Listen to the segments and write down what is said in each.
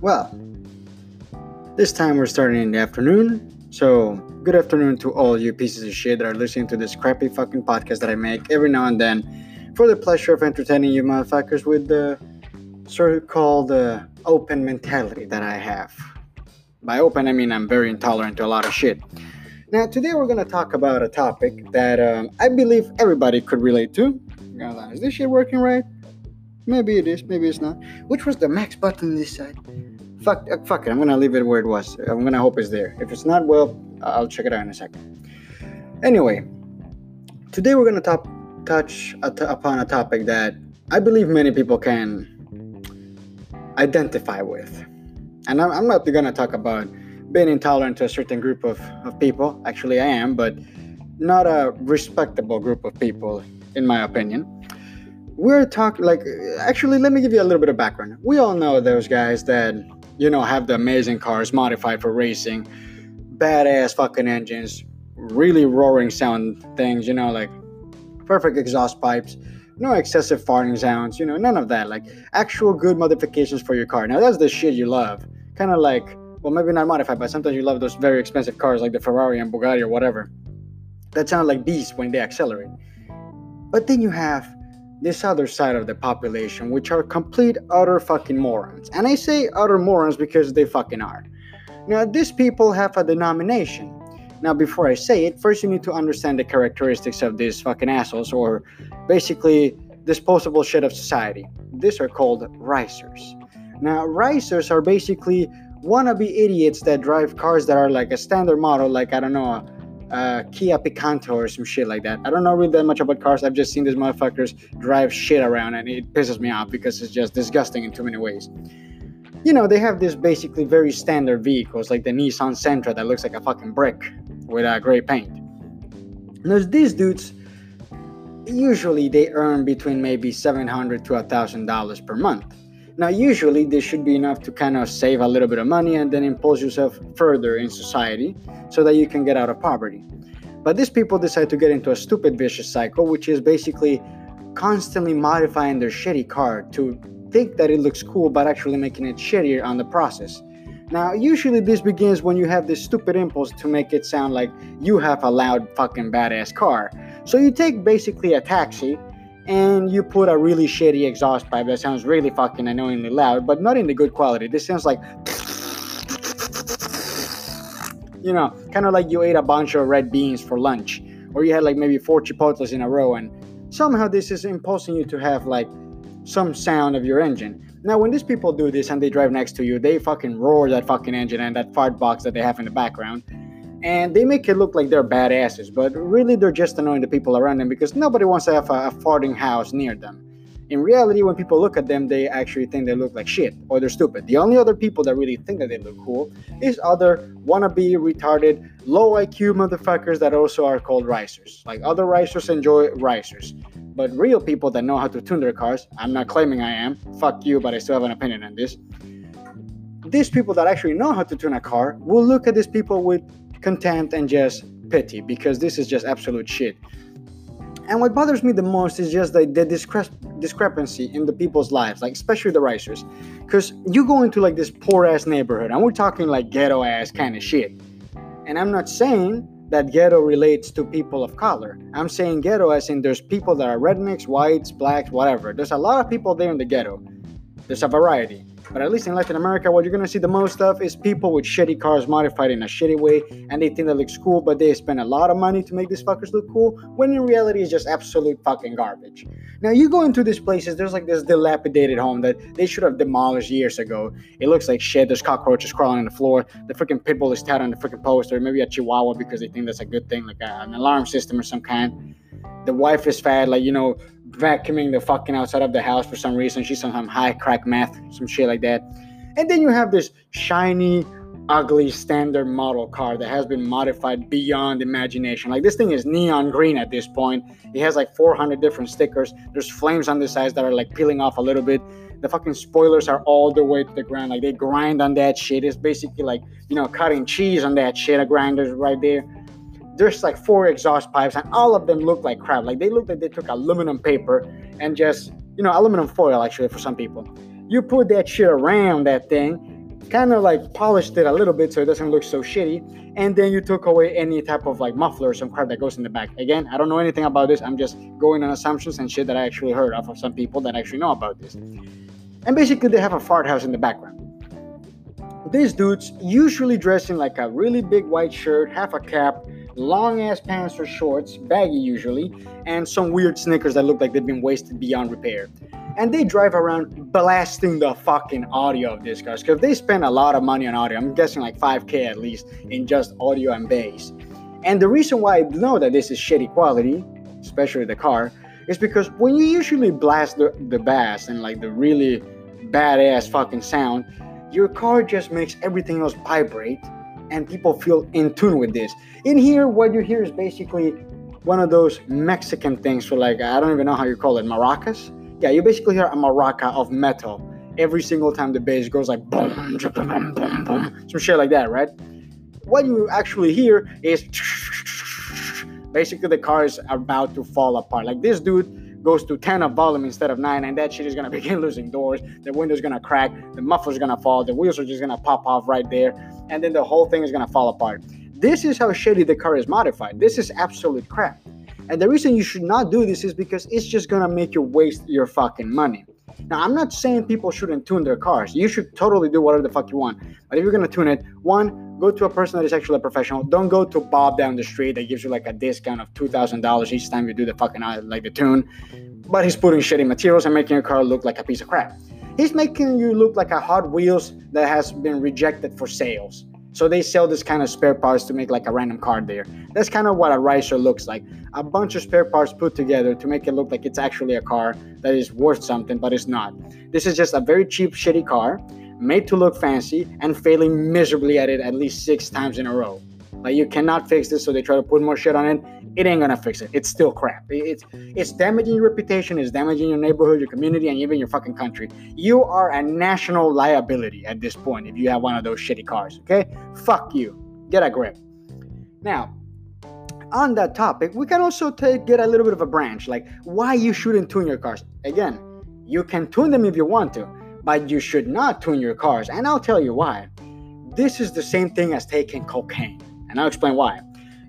Well, this time we're starting in the afternoon, so good afternoon to all you pieces of shit that are listening to this crappy fucking podcast that I make every now and then for the pleasure of entertaining you motherfuckers with the so-called open mentality that I have. By open, I mean I'm very intolerant to a lot of shit. Now, today we're going to talk about a topic that I believe everybody could relate to. Is this shit working right? Maybe it is, maybe it's not. Which was the max button this side? Fuck it, I'm gonna leave it where it was. I'm gonna hope it's there. If it's not, well, I'll check it out in a second. Anyway, today we're gonna touch upon a topic that I believe many people can identify with. And I'm not gonna talk about being intolerant to a certain group of people. Actually, I am, but not a respectable group of people, in my opinion. We're talking, let me give you a little bit of background. We all know those guys that, have the amazing cars modified for racing, badass fucking engines, really roaring sound things, perfect exhaust pipes, no excessive farting sounds, none of that. Actual good modifications for your car. Now, that's the shit you love. Kind of maybe not modified, but sometimes you love those very expensive cars like the Ferrari and Bugatti or whatever. That sound like beasts when they accelerate. But then you have this other side of the population, which are complete utter fucking morons. And I say utter morons because they fucking are. Now, these people have a denomination. Now, before I say it, first you need to understand the characteristics of these fucking assholes, or basically disposable shit of society. These are called RICERS. Now, RICERS are basically wannabe idiots that drive cars that are like a standard model, Kia Picanto or some shit like that. I don't know really that much about cars. I've just seen these motherfuckers drive shit around, and it pisses me off because it's just disgusting in too many ways. They have these basically very standard vehicles like the Nissan Sentra that looks like a fucking brick with gray paint. And these dudes, usually they earn between maybe $700 to $1,000 per month. Now, usually this should be enough to kind of save a little bit of money and then impose yourself further in society so that you can get out of poverty. But these people decide to get into a stupid vicious cycle, which is basically constantly modifying their shitty car to think that it looks cool, but actually making it shittier on the process. Now, usually this begins when you have this stupid impulse to make it sound like you have a loud fucking badass car. So you take basically a taxi, and you put a really shitty exhaust pipe that sounds really fucking annoyingly loud, but not in the good quality. This sounds like, kind of like you ate a bunch of red beans for lunch, or you had maybe 4 Chipotles in a row, and somehow this is imposing you to have some sound of your engine. Now, when these people do this and they drive next to you, they fucking roar that fucking engine and that fart box that they have in the background. And they make it look like they're badasses, but really they're just annoying the people around them because nobody wants to have a farting house near them. In reality, when people look at them, they actually think they look like shit or they're stupid. The only other people that really think that they look cool is other wannabe, retarded, low IQ motherfuckers that also are called RICERS. Other RICERS enjoy RICERS. But real people that know how to tune their cars, I'm not claiming I am, fuck you, but I still have an opinion on this. These people that actually know how to tune a car will look at these people with contempt and just pity, because this is just absolute shit. And what bothers me the most is just the discrepancy in the people's lives, especially the RICERS, because you go into this poor ass neighborhood, and we're talking ghetto ass kind of shit. And I'm not saying that ghetto relates to people of color. I'm saying ghetto as in there's people that are rednecks, whites, blacks, whatever. There's a lot of people there in the ghetto. There's a variety. But at least in Latin America, what you're going to see the most of is people with shitty cars modified in a shitty way, and they think that looks cool, but they spend a lot of money to make these fuckers look cool, when in reality it's just absolute fucking garbage. Now, you go into these places, there's this dilapidated home that they should have demolished years ago. It looks like shit, there's cockroaches crawling on the floor, the freaking pit bull is tied on the freaking post, or maybe a chihuahua because they think that's a good thing, an alarm system or some kind. The wife is fat, vacuuming the fucking outside of the house for some reason. She's on some high crack meth, some shit like that. And then you have this shiny, ugly standard model car that has been modified beyond imagination. This thing is neon green at this point. It has 400 different stickers. There's flames on the sides that are peeling off a little bit. The fucking spoilers are all the way to the ground. They grind on that shit. It's basically cutting cheese on that shit. A grinder's right there. There's 4 exhaust pipes, and all of them look like crap. They look like they took aluminum paper and just, aluminum foil, actually, for some people. You put that shit around that thing, kind of like polished it a little bit so it doesn't look so shitty, and then you took away any type of like muffler or some crap that goes in the back. Again, I don't know anything about this. I'm just going on assumptions and shit that I actually heard of some people that actually know about this. And basically they have a fart house in the background. These dudes usually dress in like a really big white shirt, half a cap, long ass pants or shorts, baggy usually, and some weird sneakers that look like they've been wasted beyond repair. And they drive around blasting the fucking audio of these cars, because they spend a lot of money on audio. I'm guessing like $5,000 at least in just audio and bass. And the reason why I know that this is shitty quality, especially the car, is because when you usually blast the bass and like the really badass fucking sound, your car just makes everything else vibrate and people feel in tune with this. In here, what you hear is basically one of those Mexican things for like, I don't even know how you call it, maracas? Yeah, you basically hear a maraca of metal every single time the bass goes like boom, boom, boom, boom, some shit like that, right? What you actually hear is basically the car is about to fall apart. Like this dude goes to 10 of volume instead of 9, and that shit is gonna begin losing doors, the window's gonna crack, the muffler's gonna fall, the wheels are just gonna pop off right there, and then the whole thing is gonna fall apart. This is how shitty the car is modified. This is absolute crap. And the reason you should not do this is because it's just gonna make you waste your fucking money. Now, I'm not saying people shouldn't tune their cars. You should totally do whatever the fuck you want. But if you're gonna tune it, one, go to a person that is actually a professional. Don't go to Bob down the street that gives you like a discount of $2,000 each time you do the fucking, like the tune. But he's putting shitty materials and making your car look like a piece of crap. He's making you look like a Hot Wheels that has been rejected for sales. So they sell this kind of spare parts to make like a random car there. That's kind of what a Ricer looks like. A bunch of spare parts put together to make it look like it's actually a car that is worth something, but it's not. This is just a very cheap, shitty car made to look fancy and failing miserably at it at least 6 times in a row. Like, you cannot fix this, so they try to put more shit on it. It ain't gonna fix it. It's still crap. It's damaging your reputation, it's damaging your neighborhood, your community, and even your fucking country. You are a national liability at this point if you have one of those shitty cars, okay? Fuck you. Get a grip. Now, on that topic, we can also get a little bit of a branch, like why you shouldn't tune your cars. Again, you can tune them if you want to, but you should not tune your cars, and I'll tell you why. This is the same thing as taking cocaine. And I'll explain why.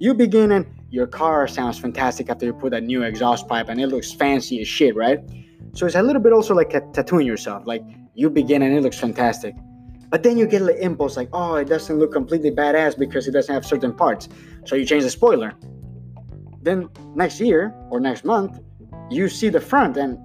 You begin and your car sounds fantastic after you put a new exhaust pipe and it looks fancy as shit, right? So it's a little bit also like tattooing yourself. Like, you begin and it looks fantastic. But then you get the impulse like, oh, it doesn't look completely badass because it doesn't have certain parts. So you change the spoiler. Then next year or next month, you see the front and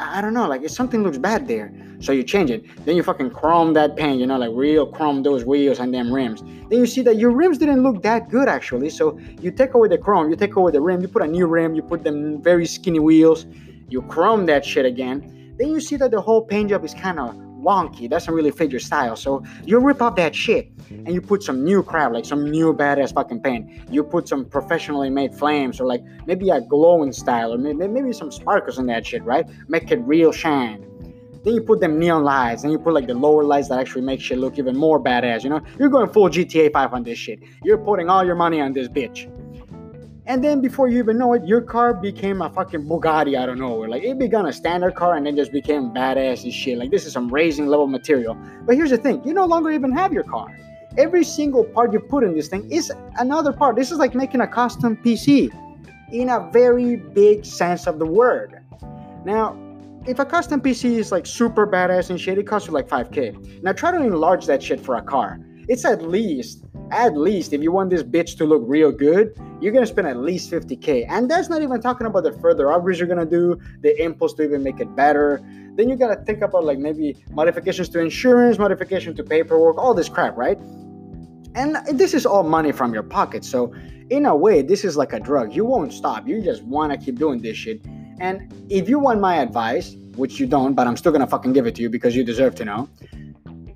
I don't know, like, something looks bad there. So you change it. Then you fucking chrome that paint, you know, like real chrome those wheels and them rims. Then you see that your rims didn't look that good, actually. So you take away the chrome, you take away the rim, you put a new rim, you put them very skinny wheels, you chrome that shit again. Then you see that the whole paint job is kind of wonky, doesn't really fit your style. So you rip up that shit and you put some new crap, like some new badass fucking paint. You put some professionally made flames or like maybe a glowing style or maybe some sparkles in that shit, right? Make it real shine. Then you put them neon lights and you put like the lower lights that actually make shit look even more badass, you know? You're going full GTA 5 on this shit. You're putting all your money on this bitch. And then before you even know it, your car became a fucking Bugatti out of nowhere. Like, it began a standard car and then just became badass as shit. Like, this is some racing level material. But here's the thing. You no longer even have your car. Every single part you put in this thing is another part. This is like making a custom PC in a very big sense of the word. Now, if a custom PC is like super badass and shit, it costs you like $5,000. Now, try to enlarge that shit for a car. It's at least, if you want this bitch to look real good, you're gonna spend at least $50,000. And that's not even talking about the further upgrades you're gonna do, the impulse to even make it better. Then you gotta think about like maybe modifications to insurance, modification to paperwork, all this crap, right? And this is all money from your pocket. So in a way, this is like a drug. You won't stop. You just wanna keep doing this shit. And if you want my advice, which you don't, but I'm still gonna fucking give it to you because you deserve to know.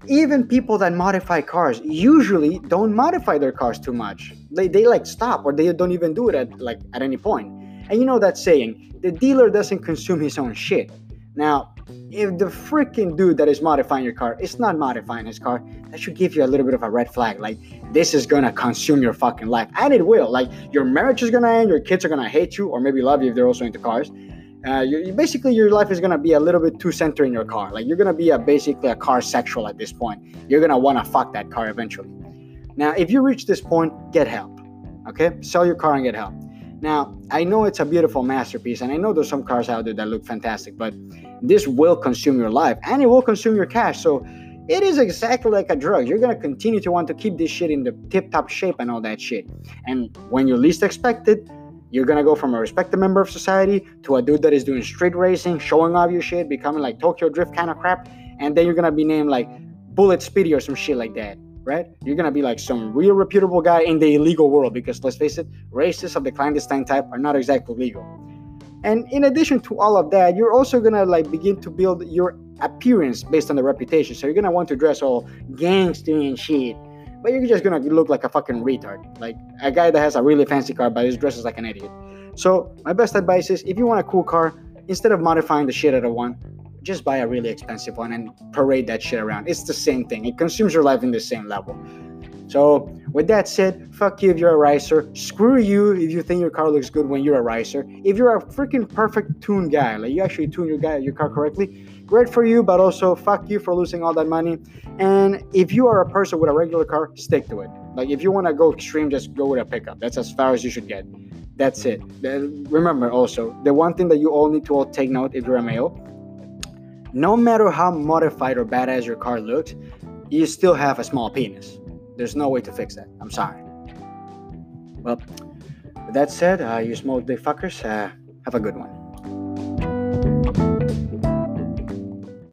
Even people that modify cars usually don't modify their cars too much. They like stop, or they don't even do it at any point. And you know that saying, the dealer doesn't consume his own shit. Now, if the freaking dude that is modifying your car is not modifying his car, that should give you a little bit of a red flag. Like, this is gonna consume your fucking life. And it will. Like, your marriage is gonna end, your kids are gonna hate you, or maybe love you if they're also into cars. Your life is gonna be a little bit too centered in your car. Like, you're gonna be basically a car sexual at this point. You're gonna wanna fuck that car eventually. Now, if you reach this point, get help. Okay, sell your car and get help. Now, I know it's a beautiful masterpiece, and I know there's some cars out there that look fantastic, but this will consume your life, and it will consume your cash. So it is exactly like a drug. You're gonna continue to want to keep this shit in the tip-top shape and all that shit. And when you least expect it, you're gonna go from a respected member of society to a dude that is doing street racing, showing off your shit, becoming like Tokyo Drift kind of crap, and then you're gonna be named like Bullet Speedy or some shit like that. Right? You're going to be like some real reputable guy in the illegal world because, let's face it, racists of the clandestine type are not exactly legal. And in addition to all of that, you're also going to like begin to build your appearance based on the reputation. So you're going to want to dress all gangster and shit, but you're just going to look like a fucking retard. Like a guy that has a really fancy car but is dressed like an idiot. So my best advice is, if you want a cool car, instead of modifying the shit out of one, just buy a really expensive one and parade that shit around. It's the same thing. It consumes your life in the same level. So with that said, fuck you if you're a ricer. Screw you if you think your car looks good when you're a ricer. If you're a freaking perfect tune guy, like you actually tune your car correctly, great for you, but also fuck you for losing all that money. And if you are a person with a regular car, stick to it. Like, if you want to go extreme, just go with a pickup. That's as far as you should get. That's it. Remember also, the one thing that you all need to all take note if you're a male, no matter how modified or badass your car looks, you still have a small penis. There's no way to fix that. I'm sorry. Well, with that said, you small dick fuckers, have a good one.